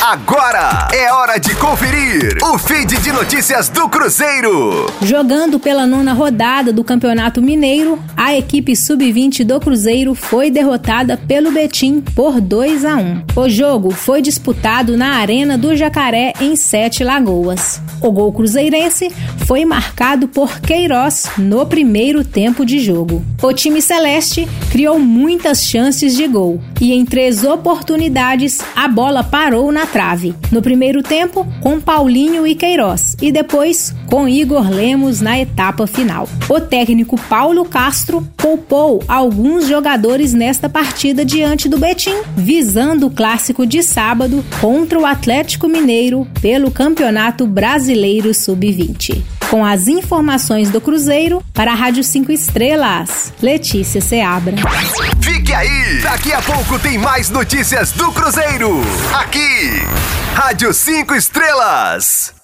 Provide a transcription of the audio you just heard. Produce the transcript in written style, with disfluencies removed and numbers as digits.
Agora é hora de conferir o feed de notícias do Cruzeiro. Jogando pela 9ª rodada do Campeonato Mineiro, a equipe Sub-20 do Cruzeiro foi derrotada pelo Betim por 2-1. O jogo foi disputado na Arena do Jacaré, em Sete Lagoas. O gol cruzeirense foi marcado por Queiroz no primeiro tempo de jogo. O time celeste criou muitas chances de gol e em 3 oportunidades a bola parou na trave. No primeiro tempo, com Paulinho e Queiroz e depois com Igor Lemos na etapa final. O técnico Paulo Castro poupou alguns jogadores nesta partida diante do Betim, visando o clássico de sábado contra o Atlético Mineiro pelo Campeonato Brasileiro Sub-20. Com as informações do Cruzeiro, para a Rádio 5 Estrelas, Letícia Seabra. Fique aí! Daqui a pouco tem mais notícias do Cruzeiro. Aqui, Rádio 5 Estrelas.